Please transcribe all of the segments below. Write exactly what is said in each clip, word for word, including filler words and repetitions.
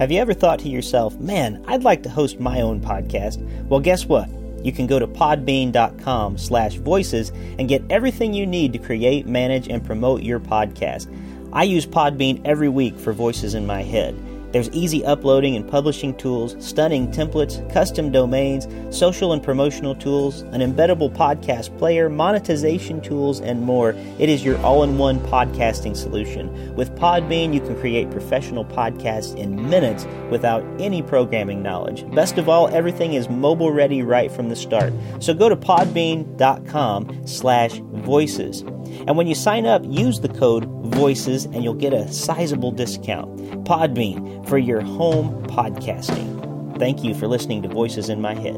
Have you ever thought to yourself, man, I'd like to host my own podcast? Well, guess what? You can go to podbean.com slash voices and get everything you need to create, manage, and promote your podcast. I use Podbean every week for voices in my head. There's easy uploading and publishing tools, stunning templates, custom domains, social and promotional tools, an embeddable podcast player, monetization tools, and more. It is your all-in-one podcasting solution. With Podbean, you can create professional podcasts in minutes without any programming knowledge. Best of all, everything is mobile-ready right from the start. So go to podbean.com slash voices. And when you sign up, use the code VOICES and you'll get a sizable discount. Podbean. For your home podcasting. Thank you for listening to Voices in My Head.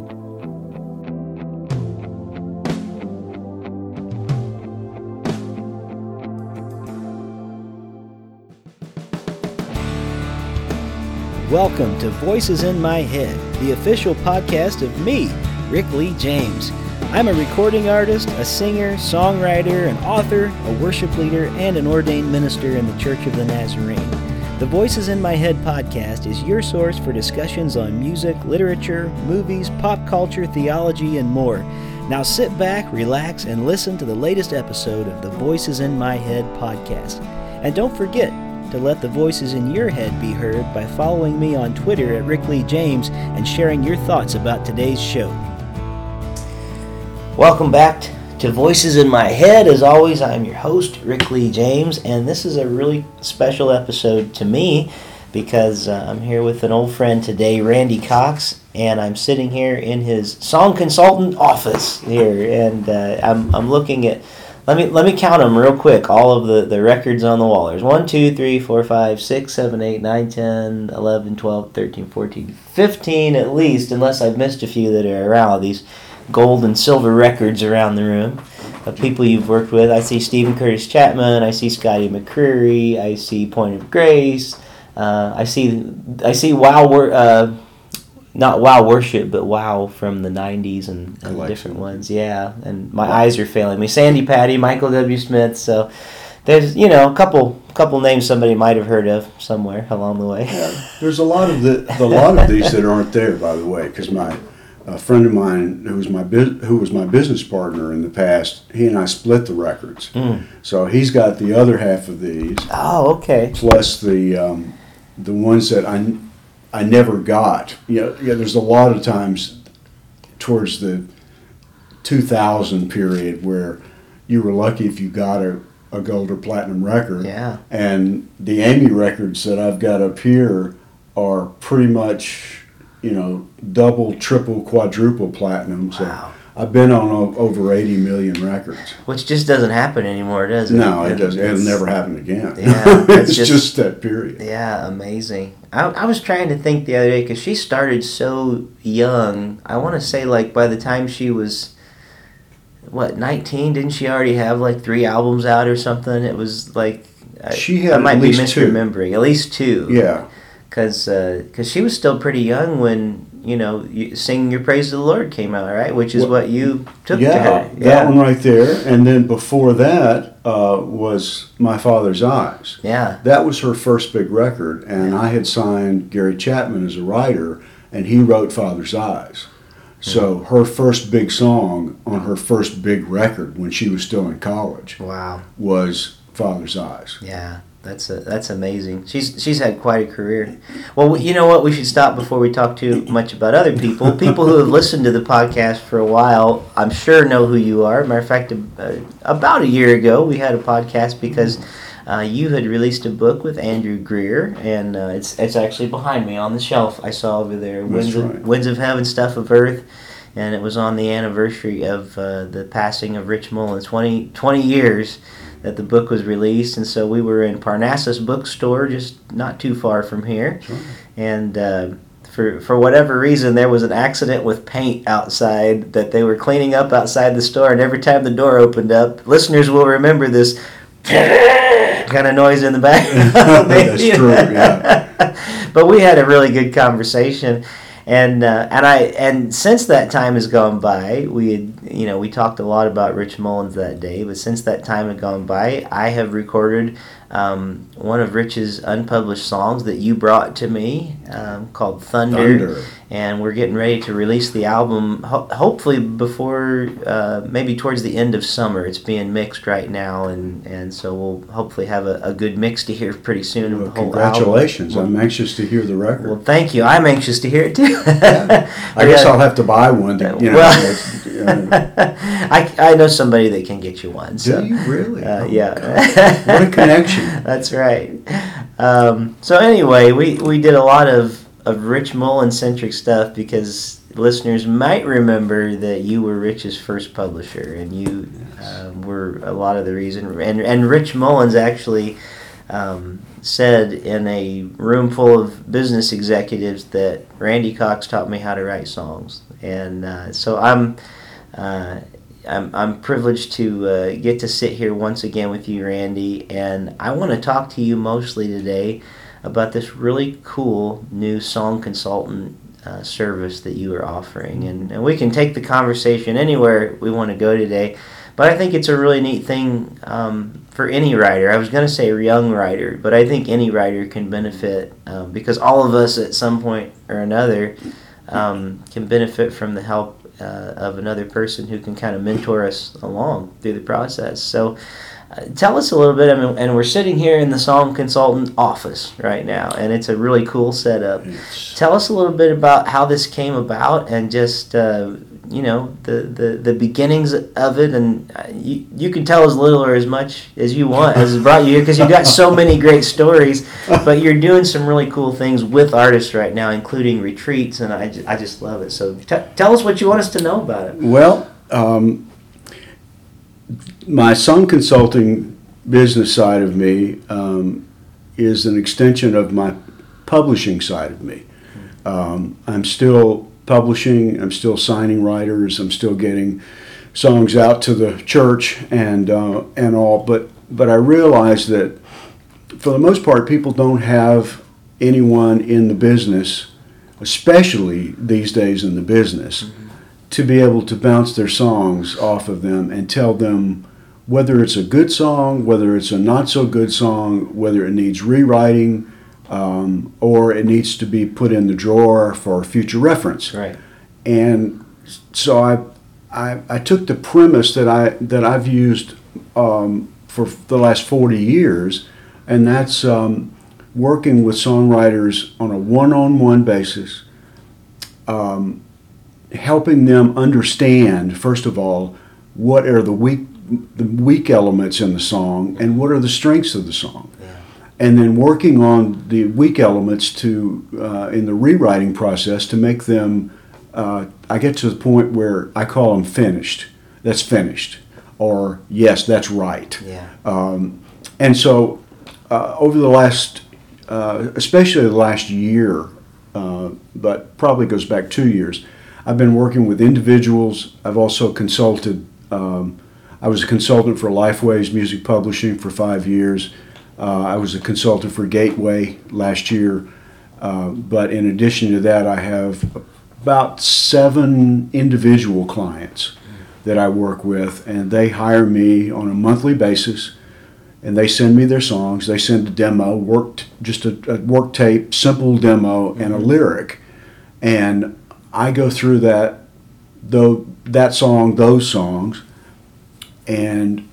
Welcome to Voices in My Head, the official podcast of me, Rick Lee James. I'm a recording artist, a singer, songwriter, an author, a worship leader, and an ordained minister in the Church of the Nazarene. The Voices in My Head podcast is your source for discussions on music, literature, movies, pop culture, theology, and more. Now sit back, relax, and listen to the latest episode of the Voices in My Head podcast. And don't forget to let the voices in your head be heard by following me on Twitter at Rick Lee James and sharing your thoughts about today's show. Welcome back to Voices in My Head. As always, I'm your host, Rick Lee James, and this is a really special episode to me because uh, I'm here with an old friend today, Randy Cox, and I'm sitting here in his song consultant office here, and uh, I'm I'm looking at, let me let me count them real quick, all of the, the records on the wall. There's one, two, three, four, five, six, seven, eight, nine, ten, eleven, twelve, thirteen, fourteen, fifteen at least, unless I've missed a few that are around these gold and silver records around the room of people you've worked with. I see Stephen Curtis Chapman, I see Scotty McCreery, I see Point of Grace, uh, I see I see Wow, wor- uh, not Wow Worship, but Wow from the nineties and, and different ones. Yeah, and my wow. eyes are failing me. Sandy Patty, Michael W. Smith. So there's, you know, a couple couple names somebody might have heard of somewhere along the way. Yeah, there's a lot of the a lot of these that aren't there, by the way, because my. A friend of mine who was my bu- who was my business partner in the past, he and I split the records. Mm. So he's got the other half of these. Oh, okay. Plus the um, the ones that I, I never got. You know, yeah, there's a lot of times towards the two thousand period where you were lucky if you got a, a gold or platinum record. Yeah. And the Amy records that I've got up here are pretty much, you know, double, triple, quadruple platinum. So wow. I've been on o- over eighty million records. Which just doesn't happen anymore, does it? No, it, it doesn't. It'll never happen again. Yeah, it's it's just, just that period. Yeah, amazing. I, I was trying to think the other day, because she started so young. I want to say, like, by the time she was, what, nineteen? Didn't she already have, like, three albums out or something? It was, like, she had I, I might be misremembering. Two. At least two. Yeah. Because uh, cause she was still pretty young when, you know, you, Sing Your Praise to the Lord came out, right? Which is well, what you took yeah, to her. Yeah, that one right there. And then before that uh, was My Father's Eyes. Yeah. That was her first big record. And yeah. I had signed Gary Chapman as a writer, and he wrote Father's Eyes. So mm-hmm. her first big song on her first big record when she was still in college wow. was Father's Eyes. Yeah. That's a, that's amazing. She's she's had quite a career. Well, you know what? We should stop before we talk too much about other people. People who have listened to the podcast for a while, I'm sure, know who you are. Matter of fact, about a year ago, we had a podcast because uh, you had released a book with Andrew Greer, and uh, it's it's actually behind me on the shelf. I saw over there, Winds, right. of, Winds of Heaven, Stuff of Earth, and it was on the anniversary of uh, the passing of Rich Mullins, twenty, twenty years that the book was released, and so we were in Parnassus Bookstore, just not too far from here, sure. and uh, for for whatever reason, there was an accident with paint outside that they were cleaning up outside the store, and every time the door opened up, listeners will remember this kind of noise in the background. That's true, yeah. But we had a really good conversation. And uh, and I and since that time has gone by, we had, you know we talked a lot about Rich Mullins that day. But since that time had gone by, I have recorded um, one of Rich's unpublished songs that you brought to me um, called Thunder, Thunder. And we're getting ready to release the album ho- hopefully before, uh, maybe towards the end of summer. It's being mixed right now, and, and so we'll hopefully have a, a good mix to hear pretty soon. Well, congratulations. Album. I'm anxious to hear the record. Well, thank you. I'm anxious to hear it, too. Yeah. I guess I'll have to buy one. To, you know, well, you know. I, I know somebody that can get you one. So. Do you really? Uh, oh, yeah. God. What a connection. That's right. Um, so anyway, we, we did a lot of, of Rich Mullins-centric stuff because listeners might remember that you were Rich's first publisher, and you uh, were a lot of the reason. And, and Rich Mullins actually um, said in a room full of business executives that Randy Cox taught me how to write songs. And uh, so I'm... Uh, I'm I'm privileged to uh, get to sit here once again with you, Randy, and I want to talk to you mostly today about this really cool new song consultant uh, service that you are offering, and, and we can take the conversation anywhere we want to go today, but I think it's a really neat thing um, for any writer. I was going to say a young writer, but I think any writer can benefit uh, because all of us at some point or another um, can benefit from the help Uh, of another person who can kind of mentor us along through the process. So uh, tell us a little bit. I mean, and we're sitting here in the song consultant office right now, and it's a really cool setup. It's... Tell us a little bit about how this came about and just, uh, you know, the, the, the beginnings of it. And you, you can tell as little or as much as you want as it brought you here because you've got so many great stories, but you're doing some really cool things with artists right now, including retreats, and I, I just love it. So t- tell us what you want us to know about it. Well, um, my song consulting business side of me um, is an extension of my publishing side of me. Um, I'm still publishing, I'm still signing writers, I'm still getting songs out to the church and uh, and all, but, but I realize that for the most part people don't have anyone in the business, especially these days in the business, mm-hmm. to be able to bounce their songs off of them and tell them whether it's a good song, whether it's a not so good song, whether it needs rewriting, um, or it needs to be put in the drawer for future reference. Right. And so I, I, I took the premise that I that I've used um, for the last forty years, and that's um, working with songwriters on a one-on-one basis. Um, helping them understand, first of all, what are the weak the weak elements in the song and what are the strengths of the song. Yeah. And then working on the weak elements to uh, in the rewriting process to make them, uh, I get to the point where I call them finished. That's finished. Or, yes, that's right. Yeah. Um, and so uh, over the last, uh, especially the last year, uh, but probably goes back two years, I've been working with individuals. I've also consulted. Um, I was a consultant for LifeWay's Music Publishing for five years. Uh, I was a consultant for Gateway last year. Uh, but in addition to that, I have about seven individual clients that I work with, and they hire me on a monthly basis, and they send me their songs. They send a demo, work t- just a, a work tape, simple demo, and a lyric, and I go through that, though that song, those songs, and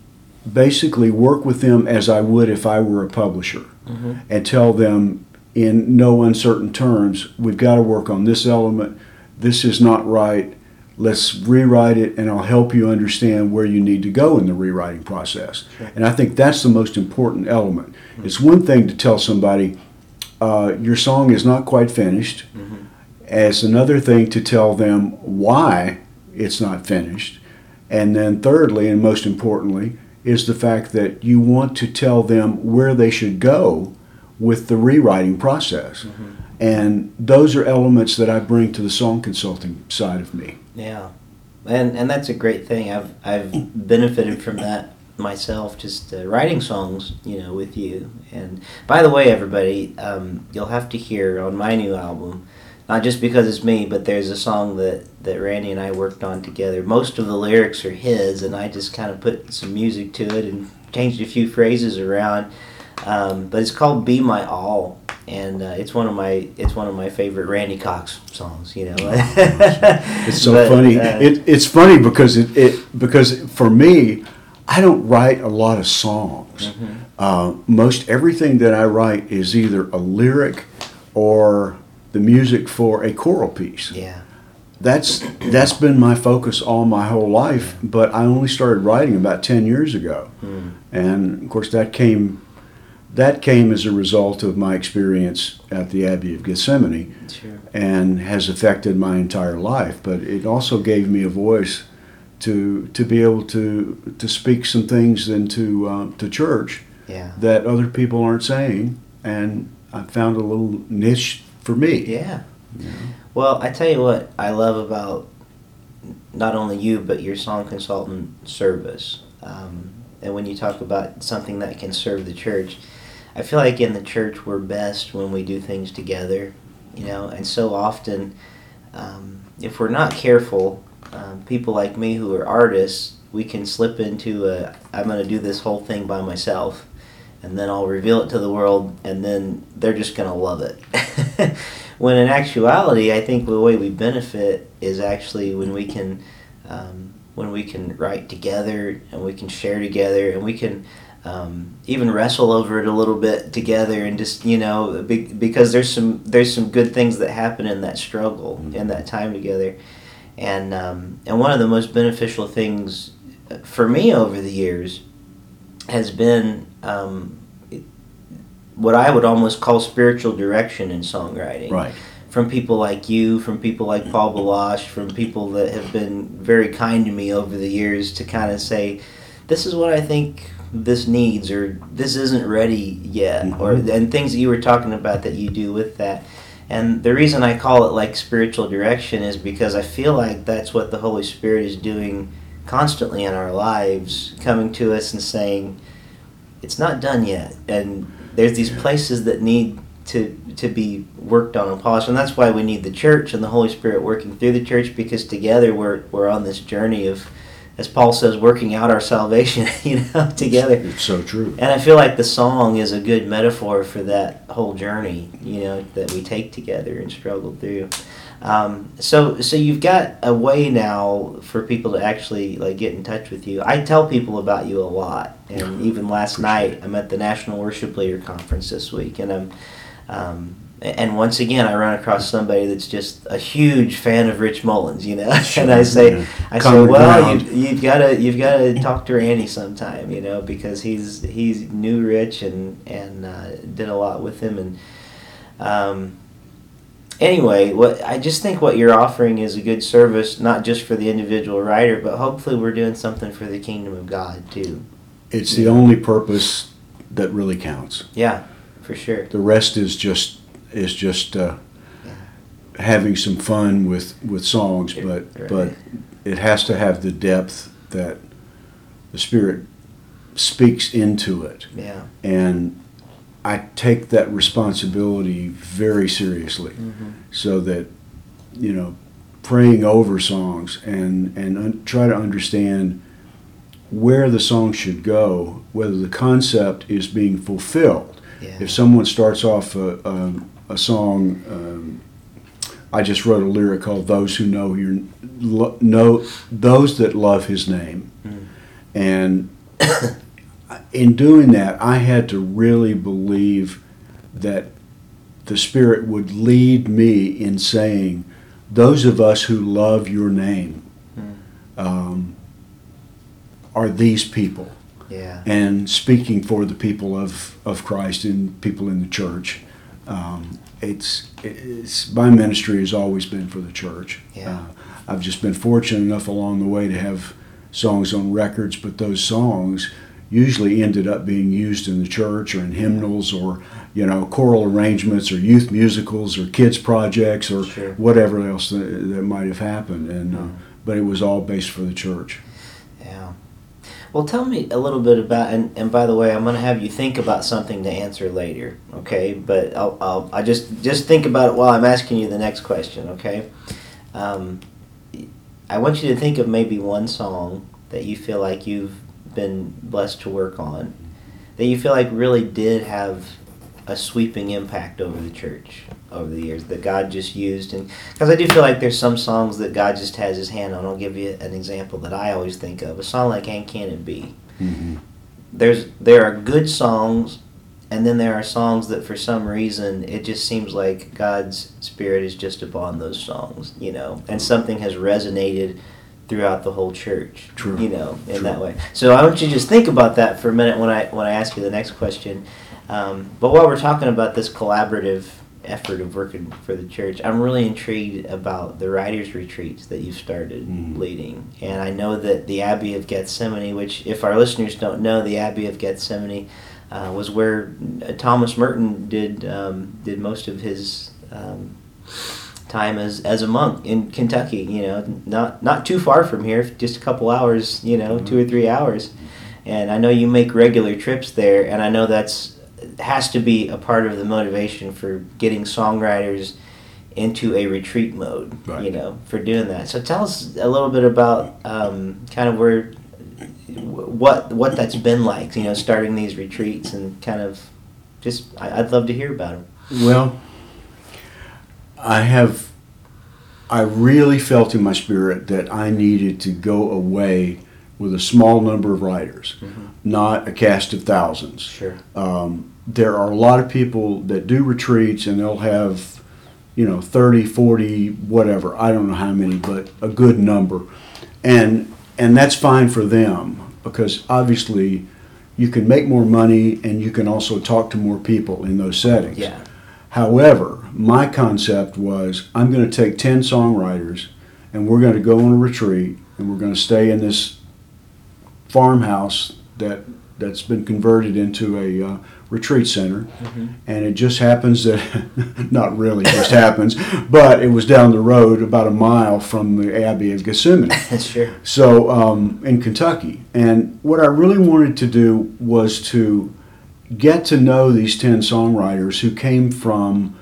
basically work with them as I would if I were a publisher, mm-hmm. and tell them in no uncertain terms, we've got to work on this element. This is not right. Let's rewrite it, and I'll help you understand where you need to go in the rewriting process. Sure. And I think that's the most important element. Mm-hmm. It's one thing to tell somebody, uh, your song is not quite finished. Mm-hmm. As another thing to tell them why it's not finished. And then thirdly, and most importantly, is the fact that you want to tell them where they should go with the rewriting process. Mm-hmm. And those are elements that I bring to the song consulting side of me. Yeah. And and that's a great thing. I've I've benefited from that myself, just uh, writing songs, you know, with you. And by the way, everybody, um, you'll have to hear on my new album, not just because it's me, but there's a song that, that Randy and I worked on together. Most of the lyrics are his, and I just kind of put some music to it and changed a few phrases around. Um, but it's called "Be My All," and uh, it's one of my it's one of my favorite Randy Cox songs. You know, it's so but, funny. Uh, it, it's funny because it, it because for me, I don't write a lot of songs. Mm-hmm. Uh, most everything that I write is either a lyric or the music for a choral piece. Yeah, that's that's been my focus all my whole life. But I only started writing about ten years ago, mm. and of course that came. That came as a result of my experience at the Abbey of Gethsemane, sure. and has affected my entire life. But it also gave me a voice to to be able to to speak some things into uh, to church yeah. that other people aren't saying, and I found a little niche for me. Yeah. You know? Well, I tell you what I love about not only you but your song consultant service, um, and when you talk about something that can serve the church. I feel like in the church we're best when we do things together, you know, and so often um, if we're not careful, um, people like me who are artists, we can slip into a, I'm going to do this whole thing by myself, and then I'll reveal it to the world, and then they're just going to love it. When in actuality, I think the way we benefit is actually when we can, um, when we can write together, and we can share together, and we can... Um, even wrestle over it a little bit together, and just you know be, because there's some there's some good things that happen in that struggle, mm-hmm. in that time together, and um, and one of the most beneficial things for me over the years has been um, what I would almost call spiritual direction in songwriting, right. from people like you, from people like Paul Baloche, from people that have been very kind to me over the years to kind of say, this is what I think this needs, or this isn't ready yet, mm-hmm. or and things that you were talking about that you do with that. And the reason I call it like spiritual direction is because I feel like that's what the Holy Spirit is doing constantly in our lives, coming to us and saying, it's not done yet, and there's these places that need to to be worked on and polished. And that's why we need the church and the Holy Spirit working through the church, because together we're we're on this journey of, as Paul says, working out our salvation, you know, together. It's so true. And I feel like the song is a good metaphor for that whole journey, you know, that we take together and struggle through. Um, so, so you've got a way now for people to actually like get in touch with you. I tell people about you a lot, and even last night I'm at the National Worship Leader Conference this week, and I'm. Um, And once again, I run across somebody that's just a huge fan of Rich Mullins, you know. Sure, and I say, yeah. I Common say, well, you, you've got to, you've got to talk to Randy sometime, you know, because he's he's knew Rich and and uh, did a lot with him. And um, anyway, what I just think what you're offering is a good service, not just for the individual writer, but hopefully we're doing something for the kingdom of God too. It's the only purpose that really counts. Yeah, for sure. The rest is just. Is just uh, yeah. having some fun with, with songs, but right. but it has to have the depth that the Spirit speaks into it. Yeah. And I take that responsibility very seriously, mm-hmm. so that, you know, praying over songs and, and un- try to understand where the song should go, whether the concept is being fulfilled. Yeah. If someone starts off a, a A song. Um, I just wrote a lyric called "Those Who Know Your lo, Know Those That Love His Name," mm. and in doing that, I had to really believe that the Spirit would lead me in saying, "Those of us who love Your name mm. um, are these people," yeah. and speaking for the people of of Christ and people in the church. Um, it's, it's my ministry has always been for the church. Yeah. Uh, I've just been fortunate enough along the way to have songs on records, but those songs usually ended up being used in the church or in hymnals or, you know, choral arrangements or youth musicals or kids projects or sure. whatever else that, that might have happened. And mm-hmm. uh, but it was all based for the church. Yeah. Well, tell me a little bit about, and, and by the way, I'm going to have you think about something to answer later, okay? But I'll, I'll I just, just think about it while I'm asking you the next question, okay? Um, I want you to think of maybe one song that you feel like you've been blessed to work on that you feel like really did have a sweeping impact over the church over the years that God just used? And because I do feel like there's some songs that God just has his hand on. I'll give you an example that I always think of. A song like "And Can It Be." Mm-hmm. There's there are good songs, and then there are songs that for some reason it just seems like God's Spirit is just upon those songs, you know, and something has resonated throughout the whole church. True. You know, in True. That way. So I want you to just think about that for a minute when I when I ask you the next question. Um, but while we're talking about this collaborative effort of working for the church, I'm really intrigued about the writers' retreats that you've started mm. leading. And I know that the Abbey of Gethsemane, which if our listeners don't know, the Abbey of Gethsemane uh, was where Thomas Merton did um, did most of his um, time as, as a monk in Kentucky, you know, not not too far from here, just a couple hours, you know, mm-hmm. two or three hours. And I know you make regular trips there, and I know that's has to be a part of the motivation for getting songwriters into a retreat mode, right. you know, for doing that. So tell us a little bit about um, kind of where, what what that's been like, you know, starting these retreats and kind of just, I, I'd love to hear about them. Well, I have, I really felt in my spirit that I needed to go away with a small number of writers, mm-hmm. not a cast of thousands. Sure. Um, there are a lot of people that do retreats and they'll have, you know, thirty, forty, whatever. I don't know how many, but a good number. And and that's fine for them because obviously you can make more money and you can also talk to more people in those settings. Yeah. However, my concept was I'm going to take ten songwriters and we're going to go on a retreat and we're going to stay in this farmhouse that that's been converted into a uh, retreat center, mm-hmm. and it just happens that not really just happens, but it was down the road about a mile from the Abbey of Gethsemane. Sure. So um, in Kentucky, and what I really wanted to do was to get to know these ten songwriters who came from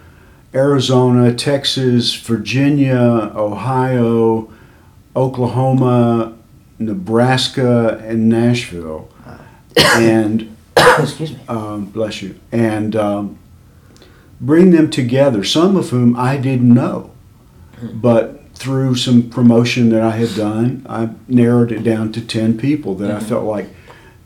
Arizona, Texas, Virginia, Ohio, Oklahoma, Nebraska, and Nashville, and excuse me, um, bless you, and um, bring them together. Some of whom I didn't know, but through some promotion that I had done, I narrowed it down to ten people that mm-hmm. I felt like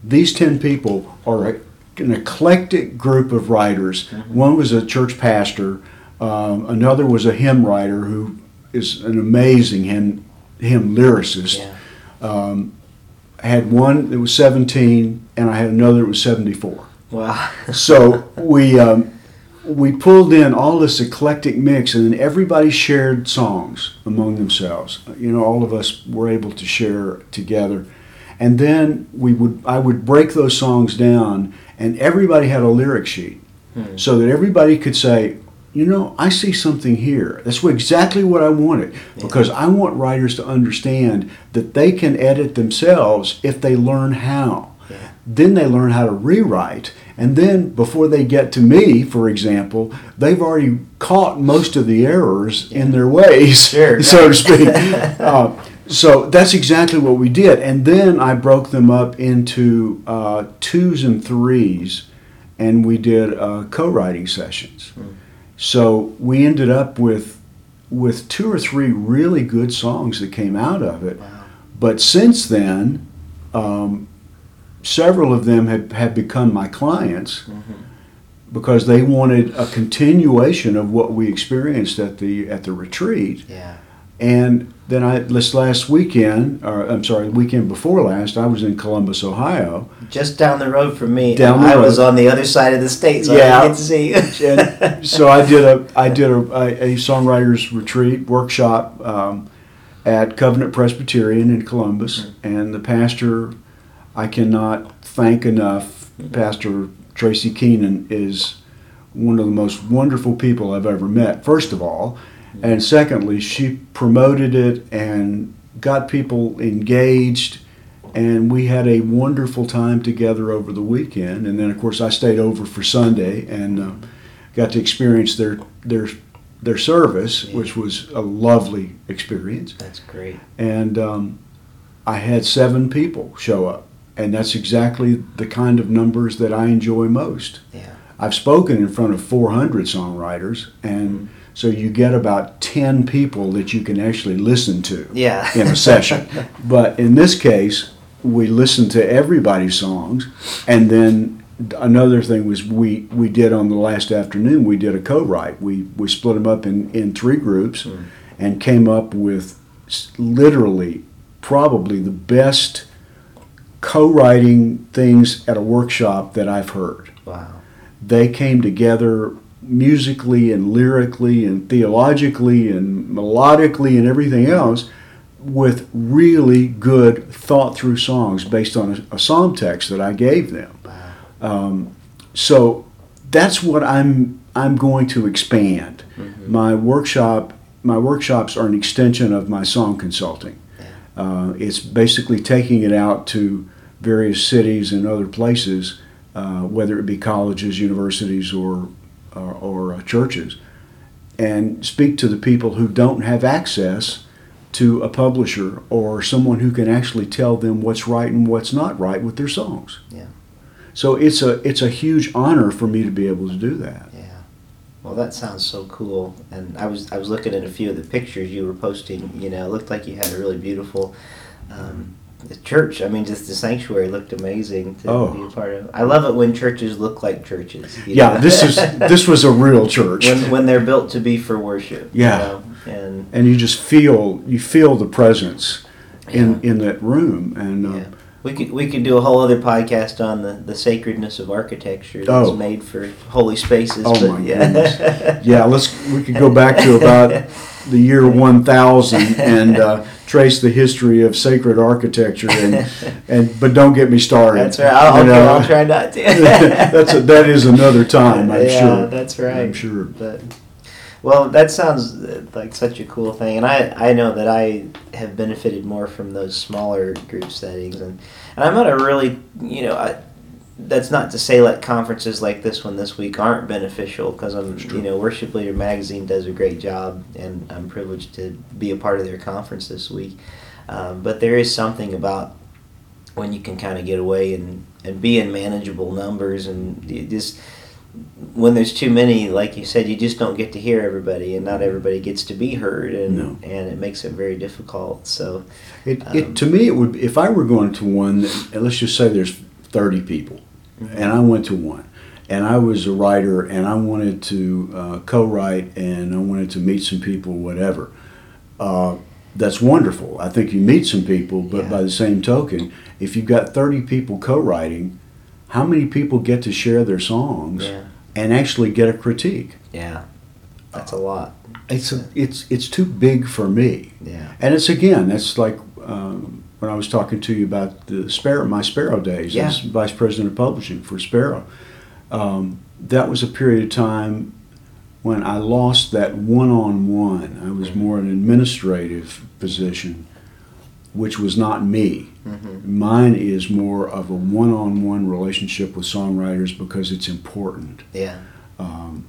these ten people are a, an eclectic group of writers. Mm-hmm. One was a church pastor, um, another was a hymn writer who is an amazing hymn hymn lyricist. Yeah. Um, I had one that was seventeen, and I had another that was seventy-four. Wow! So we um, we pulled in all this eclectic mix, and then everybody shared songs among themselves. You know, all of us were able to share together, and then we would I would break those songs down, and everybody had a lyric sheet, hmm. so that everybody could say, you know, I see something here. That's exactly what I wanted, because yeah. I want writers to understand that they can edit themselves if they learn how. Yeah. Then they learn how to rewrite, and then before they get to me, for example, they've already caught most of the errors yeah. in their ways, sure, so to speak. uh, so that's exactly what we did, and then I broke them up into uh, twos and threes, and we did uh, co-writing sessions. Mm. So we ended up with with two or three really good songs that came out of it. Wow. But since then, um, several of them have, have become my clients mm-hmm. because they wanted a continuation of what we experienced at the at the retreat. Yeah. And then I this last weekend, or I'm sorry, the weekend before last, I was in Columbus, Ohio. Just down the road from me. Down the I road. was on the other side of the state, so yeah. I didn't get to see you. And so I did a I did a, a, a songwriters retreat workshop um, at Covenant Presbyterian in Columbus, mm-hmm. and the pastor I cannot thank enough, mm-hmm. Pastor Tracy Keenan is one of the most wonderful people I've ever met. First of all. And secondly, she promoted it and got people engaged, and we had a wonderful time together over the weekend. And then, of course, I stayed over for Sunday and uh, got to experience their their their service, yeah. which was a lovely experience. That's great. And um, I had seven people show up And that's exactly the kind of numbers that I enjoy most. Yeah. I've spoken in front of four hundred songwriters, and so you get about ten people that you can actually listen to yeah. in a session. But in this case, we listened to everybody's songs, and then another thing was we, we did on the last afternoon, we did a co-write. We we split them up in, in three groups mm. and came up with literally probably the best co-writing things at a workshop that I've heard. Wow. They came together musically and lyrically and theologically and melodically and everything else with really good thought-through songs based on a, a psalm text that I gave them. Wow. Um, so that's what I'm I'm going to expand. Mm-hmm. My workshop my workshops are an extension of my song consulting. Uh, it's basically taking it out to various cities and other places, uh, whether it be colleges, universities, or, or, or uh, churches, and speak to the people who don't have access to a publisher or someone who can actually tell them what's right and what's not right with their songs. Yeah. So it's a it's a huge honor for me to be able to do that. Yeah. Well, that sounds so cool. And I was I was looking at a few of the pictures you were posting. You know, it looked like you had a really beautiful um, the church. I mean, just the sanctuary looked amazing to oh. be a part of. I love it when churches look like churches. You yeah, know? this is this was a real church when when they're built to be for worship. Yeah, you know? and and you just feel you feel the presence in yeah. in that room and. Um, yeah. We could we could do a whole other podcast on the, the sacredness of architecture that's oh. made for holy spaces. Oh but, my yeah. goodness! Yeah, let's we could go back to about the year one thousand and uh, trace the history of sacred architecture. And and but don't get me started. That's right. I'll, okay, I'll try not to. that's a, that is another time. I'm yeah, sure. That's right. I'm sure. But, well, that sounds like such a cool thing, and I, I know that I have benefited more from those smaller group settings, and, and I'm not a really, you know, I, that's not to say like conferences like this one this week aren't beneficial, because I'm, sure. you know, Worship Leader Magazine does a great job, and I'm privileged to be a part of their conference this week, um, but there is something about when you can kind of get away and, and be in manageable numbers, and you just... when there's too many, like you said, you just don't get to hear everybody, and not everybody gets to be heard, and no. and it makes it very difficult. So, it, um, it to me, it would if I were going to one. Let's just say there's thirty people, mm-hmm. and I went to one, and I was a writer, and I wanted to uh, co-write, and I wanted to meet some people, whatever. Uh, that's wonderful. I think you meet some people, but yeah. by the same token, if you've got thirty people co-writing. How many people get to share their songs yeah. and actually get a critique? Yeah, that's a lot. It's a, it's it's too big for me. Yeah, and it's again, that's like um, when I was talking to you about the Sparrow, my Sparrow days yeah. as vice president of publishing for Sparrow. Um, that was a period of time when I lost that one-on-one. I was mm-hmm. more in an administrative position, which was not me. Mm-hmm. Mine is more of a one-on-one relationship with songwriters because it's important. Yeah. Um,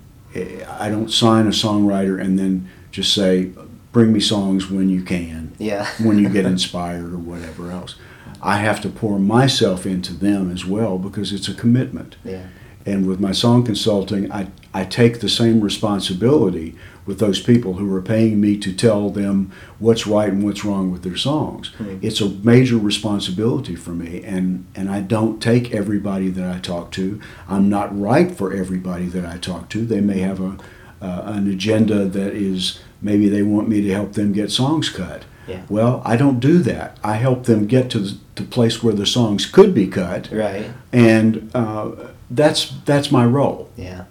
I don't sign a songwriter and then just say, bring me songs when you can, yeah. when you get inspired or whatever else. I have to pour myself into them as well because it's a commitment. Yeah. And with my song consulting, I, I take the same responsibility with those people who are paying me to tell them what's right and what's wrong with their songs. Mm-hmm. It's a major responsibility for me, and, and I don't take everybody that I talk to. I'm not right for everybody that I talk to. They may have a uh, an agenda that is maybe they want me to help them get songs cut. Yeah. Well, I don't do that. I help them get to the to place where the songs could be cut. Right. And uh, that's that's my role. Yeah.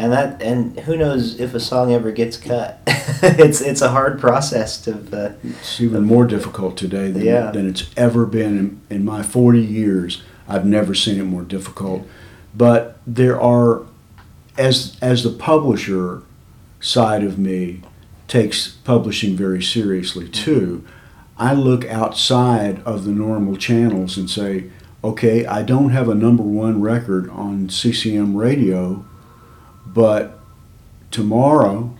And that, and who knows if a song ever gets cut? it's it's a hard process to. Uh, it's even of, more difficult today than yeah. than it's ever been in, in my forty years. I've never seen it more difficult. But there are, as as the publisher side of me takes publishing very seriously too, I look outside of the normal channels and say, okay, I don't have a number one record on C C M radio. But tomorrow,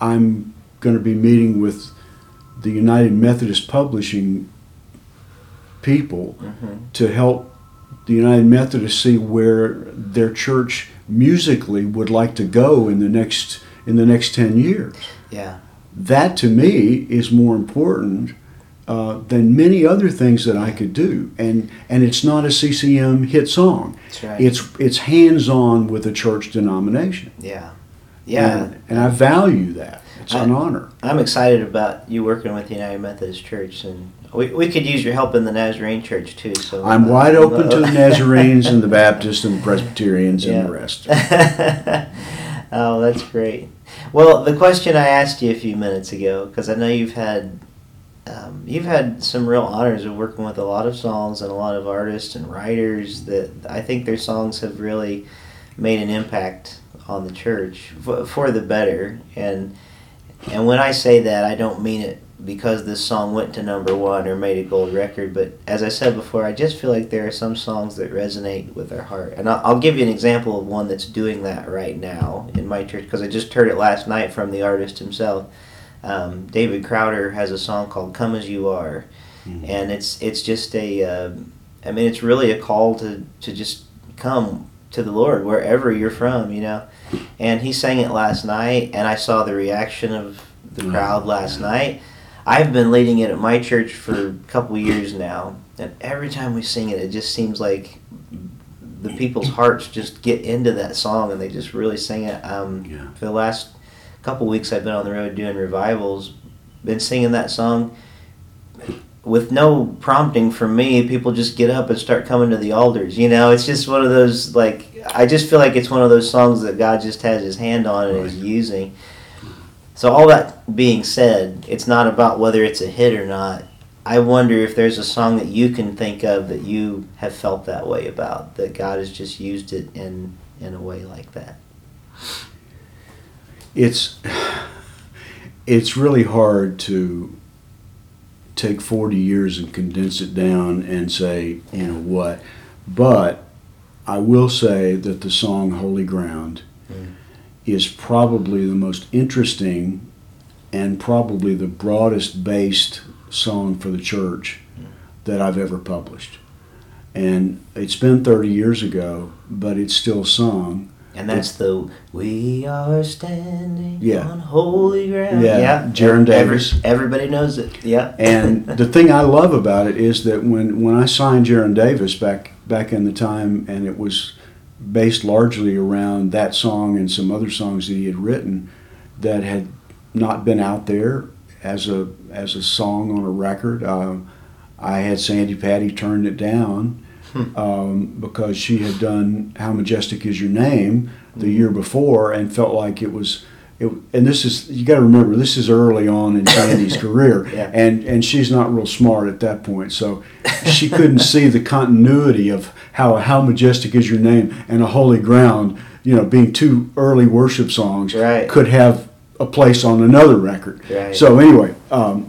I'm going to be meeting with the United Methodist Publishing people mm-hmm. to help the United Methodist see where their church musically would like to go in the next in the next ten years. Yeah. That to me is more important uh, than many other things that I could do. And and it's not a C C M hit song. That's right. It's it's hands-on with a church denomination. Yeah. Yeah. And, and I value that. It's I, an honor. I'm excited about you working with the United Methodist Church, and we we could use your help in the Nazarene Church too. So I'm uh, wide uh, open to the Nazarenes and the Baptists and the Presbyterians yeah. and the rest. Oh, that's great. Well, the question I asked you a few minutes ago, because I know you've had um, you've had some real honors of working with a lot of songs and a lot of artists and writers that I think their songs have really made an impact on the church for, for the better. And and when I say that, I don't mean it because this song went to number one or made a gold record, but as I said before, I just feel like there are some songs that resonate with our heart. And I'll, I'll give you an example of one that's doing that right now in my church, because I just heard it last night from the artist himself. Um, David Crowder has a song called Come As You Are, mm-hmm. and it's it's just a, uh, I mean, it's really a call to, to just come to the Lord wherever you're from, you know. And he sang it last night, and I saw the reaction of the crowd last night. I've been leading it at my church for a couple years now, and every time we sing it, it just seems like the people's hearts just get into that song, and they just really sing it. Um, yeah. For the last couple weeks I've been on the road doing revivals, been singing that song with no prompting from me. People just get up and start coming to the altars. You know, it's just one of those, like, I just feel like it's one of those songs that God just has his hand on and right. is using. So all that being said, it's not about whether it's a hit or not. I wonder if there's a song that you can think of that you have felt that way about, that God has just used it in, in a way like that. It's it's really hard to take forty years and condense it down and say, yeah. you know what, but I will say that the song Holy Ground mm. is probably the most interesting and probably the broadest based song for the church that I've ever published. And it's been thirty years ago, but it's still sung. And that's the "We Are Standing yeah. on Holy Ground." Yeah, yeah. Jaron Davis. Every, everybody knows it. Yeah. And the thing I love about it is that when, when I signed Jaron Davis back back in the time, and it was based largely around that song and some other songs that he had written that had not been out there as a as a song on a record. Uh, I had Sandy Patty turn it down. Hmm. Um, because she had done "How Majestic Is Your Name" the year before, and felt like it was, it, and this is, you got to remember, this is early on in Sandy's career, yeah. and and she's not real smart at that point, so she couldn't see the continuity of how "How Majestic Is Your Name" and "A Holy Ground," you know, being two early worship songs, right. could have a place on another record. Right. So anyway. Um,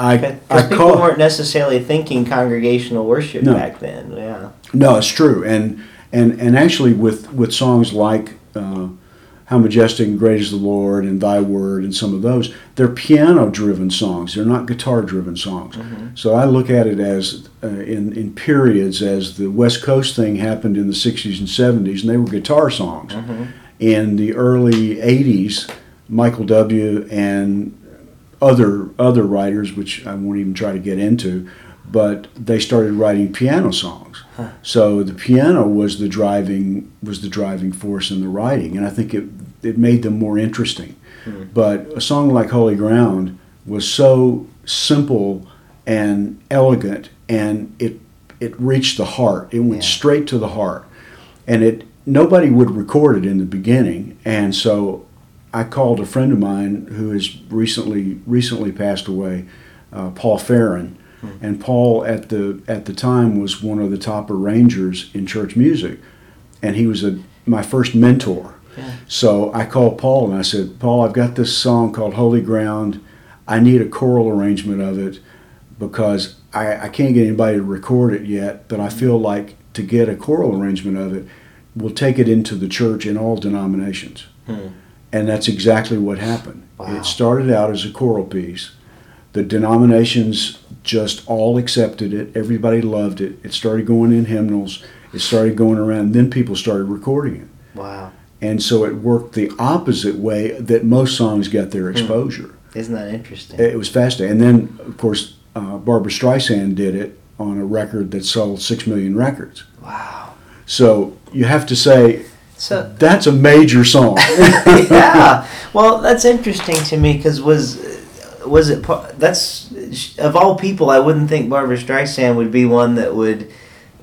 Because people call, weren't necessarily thinking congregational worship no, back then. Yeah. No, it's true, and and and actually, with with songs like uh, "How Majestic and Great Is the Lord" and "Thy Word" and some of those, they're piano-driven songs. They're not guitar-driven songs. Mm-hmm. So I look at it as uh, in in periods, as the West Coast thing happened in the sixties and seventies, and they were guitar songs. Mm-hmm. In the early eighties, Michael W. and other other writers, which I won't even try to get into, but they started writing piano songs. Huh. So the piano was the driving was the driving force in the writing, and I think it it made them more interesting. Mm-hmm. But a song like Holy Ground was so simple and elegant, and it it reached the heart. It went yeah. straight to the heart. And it nobody would record it in the beginning, and so I called a friend of mine who has recently recently passed away, uh, Paul Farron, mm-hmm. and Paul at the at the time was one of the top arrangers in church music, and he was a my first mentor. Yeah. So I called Paul and I said, "Paul, I've got this song called Holy Ground. I need a choral arrangement of it because I, I can't get anybody to record it yet, but I feel like to get a choral arrangement of it, we'll take it into the church in all denominations." Mm-hmm. And that's exactly what happened. Wow. It started out as a choral piece, The denominations just all accepted it. Everybody loved it. It started going in hymnals. It started going around. Then people started recording it. Wow. And so it worked the opposite way that most songs got their exposure. Hmm. Isn't that interesting? It was fascinating. And then, of course, uh, Barbra Streisand did it on a record that sold six million records. Wow. So you have to say, so, that's a major song. Yeah. Well, that's interesting to me because was... Was it, that's, of all people, I wouldn't think Barbra Streisand would be one that would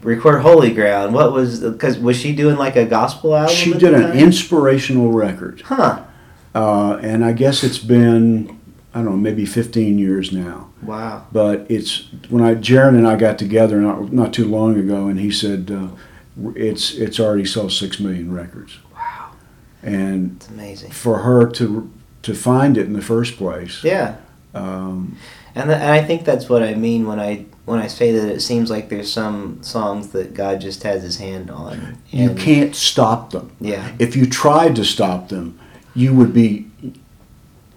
record Holy Ground. What was, because was she doing like a gospel album? She did an inspirational record. Huh. Uh, and I guess it's been, I don't know, maybe fifteen years now. Wow. But it's, when I, Jaron and I got together not, not too long ago, and he said, uh, it's, it's already sold six million records. Wow. And it's amazing. For her to, to find it in the first place. Yeah. Um, and, the, and I think that's what I mean when I when I say that it seems like there's some songs that God just has his hand on. You can't stop them. Yeah. If you tried to stop them, you would be,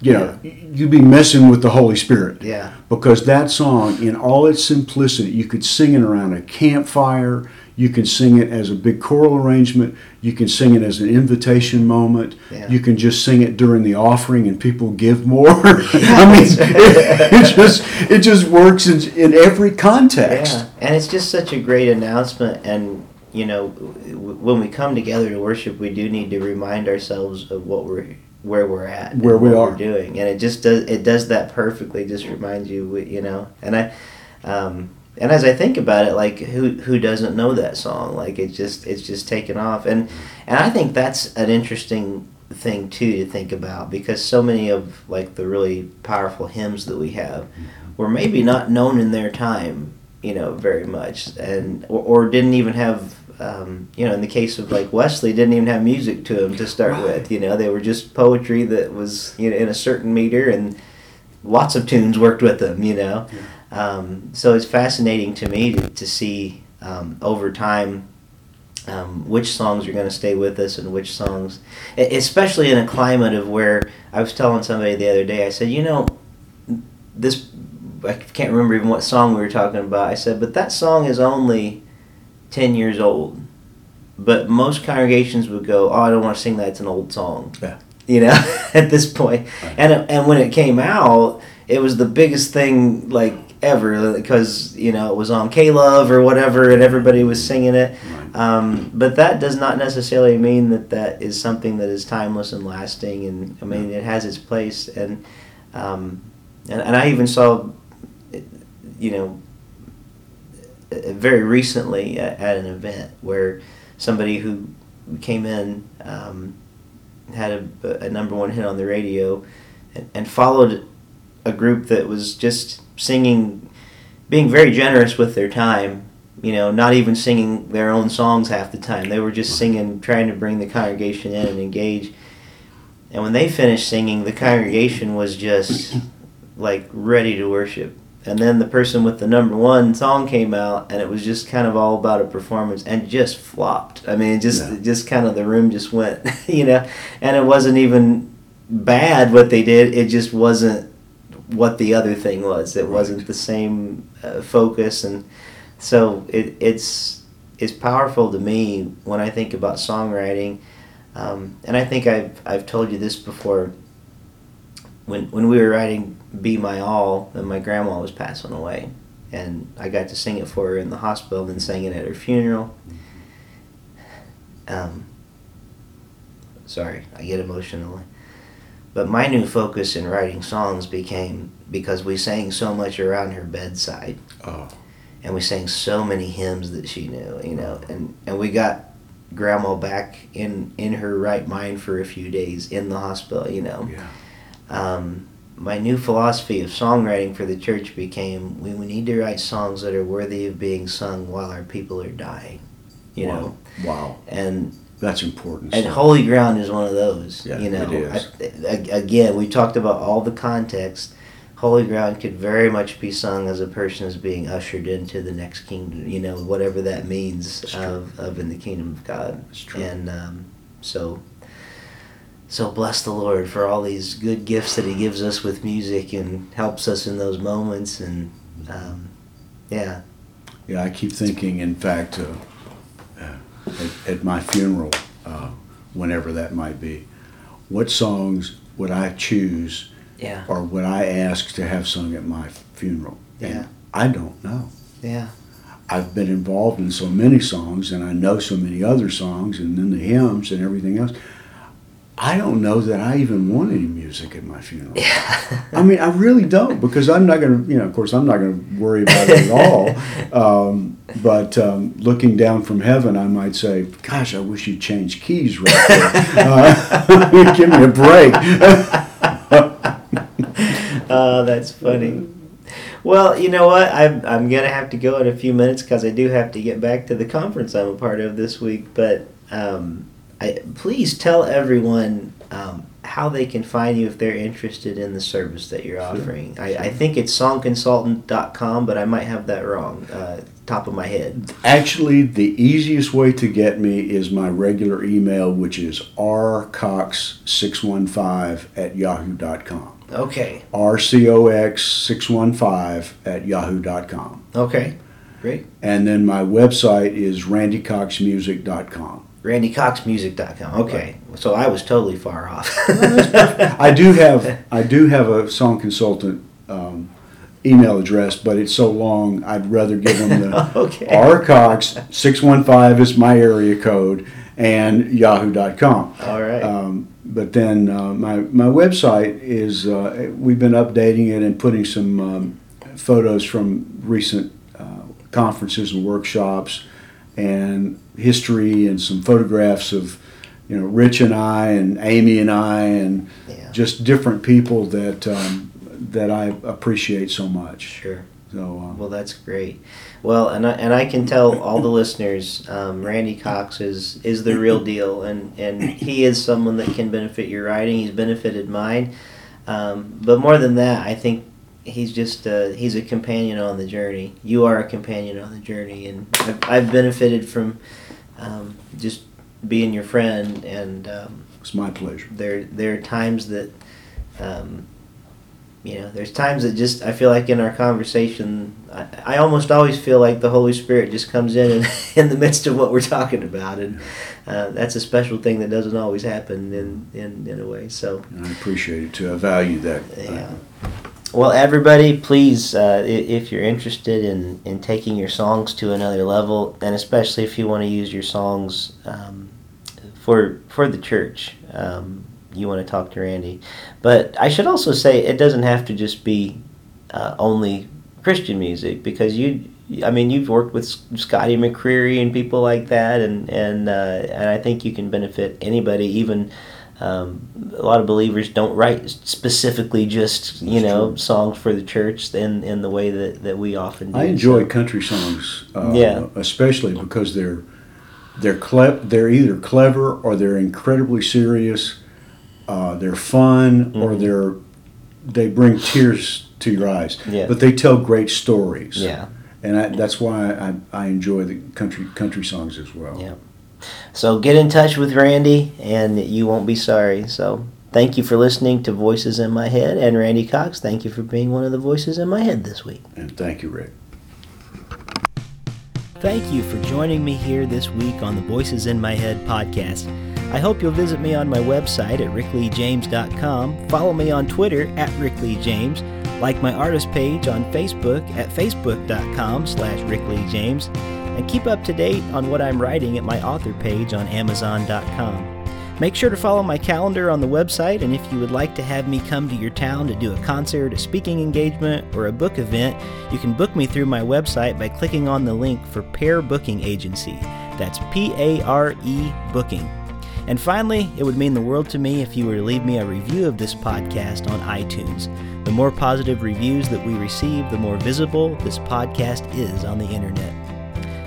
you know, yeah. you'd be messing with the Holy Spirit. Yeah. Because that song, in all its simplicity, you could sing it around a campfire. You can sing it as a big choral arrangement. You can sing it as an invitation moment. Yeah. You can just sing it during the offering and people give more. I mean, it, it just it just works in, in every context. Yeah. And it's just such a great announcement. And, you know, w- when we come together to worship, we do need to remind ourselves of what we're where we're at, where and we what are we're doing, and it just does it does that perfectly. Just reminds you, you know, and I. Um, And as I think about it, like who who doesn't know that song? Like it's just it's just taken off, and and I think that's an interesting thing too to think about because so many of like the really powerful hymns that we have were maybe not known in their time, you know, very much, and or, or didn't even have, um, you know, in the case of like Wesley, didn't even have music to them to start right. with. You know, they were just poetry that was, you know, in a certain meter, and lots of tunes worked with them. You know. Yeah. Um, so it's fascinating to me to, to see um, over time um, which songs are going to stay with us and which songs, especially in a climate of where I was telling somebody the other day, I said, you know, this, I can't remember even what song we were talking about. I said, but that song is only ten years old. But most congregations would go, oh, I don't want to sing that. It's an old song. Yeah. You know, at this point. Right. And, and when it came out, it was the biggest thing, like, ever, because, you know, it was on K-Love or whatever, and everybody was singing it. Right. Um, but that does not necessarily mean that that is something that is timeless and lasting, and, I mean, it has its place. And, um, and, and I even saw, you know, very recently at an event where somebody who came in um, had a, a number one hit on the radio and, and followed a group that was just singing, being very generous with their time, you know, not even singing their own songs half the time. They were just singing, trying to bring the congregation in and engage. And when they finished singing, the congregation was just, like, ready to worship. And then the person with the number one song came out, and it was just kind of all about a performance, and just flopped. I mean, it just, yeah. it just kind of, the room just went, you know. And it wasn't even bad what they did. It just wasn't what the other thing was. It wasn't the same uh, focus, and so it, it's it's powerful to me when I think about songwriting. Um, and I think I've I've told you this before. When when we were writing "Be My All," and my grandma was passing away, and I got to sing it for her in the hospital, and then sang it at her funeral. Um, sorry, I get emotional. But my new focus in writing songs became, because we sang so much around her bedside. Oh. And we sang so many hymns that she knew, you know. And, and we got Grandma back in, in her right mind for a few days in the hospital, you know. Yeah. Um, my new philosophy of songwriting for the church became, we, we need to write songs that are worthy of being sung while our people are dying, you wow. know. Wow. And... That's important. And so. Holy Ground is one of those. Yeah, you know, it is. I, I, again, we talked about all the context. Holy Ground could very much be sung as a person is being ushered into the next kingdom, you know, whatever that means of, of in the kingdom of God. It's true. And um, so, So bless the Lord for all these good gifts that he gives us with music and helps us in those moments. And um, yeah. Yeah, I keep thinking, in fact, uh, uh, at, at my funeral, uh, whenever that might be, what songs would I choose yeah. or would I ask to have sung at my funeral? Yeah. And I don't know. Yeah. I've been involved in so many songs, and I know so many other songs, and then the hymns and everything else. I don't know that I even want any music at my funeral. Yeah. I mean, I really don't, because I'm not going to, you know, of course, I'm not going to worry about it at all. Um, but um, looking down from heaven, I might say, gosh, I wish you'd change keys right there. Uh, give me a break. Oh, that's funny. Well, you know what? I'm, I'm going to have to go in a few minutes because I do have to get back to the conference I'm a part of this week. But... Um, I, please tell everyone um, how they can find you if they're interested in the service that you're offering. Sure, I, sure. I think it's song consultant dot com, but I might have that wrong, uh, top of my head. Actually, the easiest way to get me is my regular email, which is r cox six one five at yahoo dot com. Okay. r cox six one five at yahoo dot com. Okay, great. And then my website is randy cox music dot com. randy cox music dot com. Okay, so I was totally far off. I do have I do have a song consultant um, email address, but it's so long I'd rather give them the okay. r cox six one five is my area code and yahoo dot com. All right. Um, but then uh, my my website is uh, we've been updating it and putting some um, photos from recent uh, conferences and workshops and history and some photographs of, you know, Rich and I and Amy and I and yeah. just different people that um, that I appreciate so much. Sure. So um, well, that's great. Well, and I, and I can tell all the listeners, um, Randy Cox is is the real deal, and and he is someone that can benefit your writing. He's benefited mine, um, but more than that, I think. He's just a, he's a companion on the journey. You are a companion on the journey, and I've, I've benefited from um, just being your friend. And um, it's my pleasure. There, there are times that, um, you know, there's times that just I feel like in our conversation, I, I almost always feel like the Holy Spirit just comes in and, in the midst of what we're talking about, and uh, that's a special thing that doesn't always happen in in, in a way. So and I appreciate it too. I value that. Yeah. Well, everybody, please, uh, if you're interested in, in taking your songs to another level, and especially if you want to use your songs um, for for the church, um, you want to talk to Randy. But I should also say it doesn't have to just be uh, only Christian music, because you, I mean, you've worked with Scotty McCreery and people like that, and and uh, and I think you can benefit anybody, even. Um, a lot of believers don't write specifically just, you know, songs for the church in, in the way that, that we often do. I enjoy so. country songs, uh, yeah. especially because they're they're cle- they're either clever or they're incredibly serious. Uh, they're fun mm-hmm. or they're they bring tears to your eyes. Yeah. But they tell great stories. Yeah, and I, that's why I, I enjoy the country country songs as well. Yeah. So get in touch with Randy, and you won't be sorry. So thank you for listening to Voices in My Head. And Randy Cox, thank you for being one of the voices in my head this week. And thank you, Rick. Thank you for joining me here this week on the Voices in My Head podcast. I hope you'll visit me on my website at rick lee james dot com. Follow me on Twitter at rick lee james. Like my artist page on Facebook at facebook dot com slash rick lee james. And keep up to date on what I'm writing at my author page on amazon dot com. Make sure to follow my calendar on the website, and if you would like to have me come to your town to do a concert, a speaking engagement, or a book event, you can book me through my website by clicking on the link for Pair Booking Agency. That's P A R E Booking. And finally, it would mean the world to me if you were to leave me a review of this podcast on iTunes. The more positive reviews that we receive, the more visible this podcast is on the internet.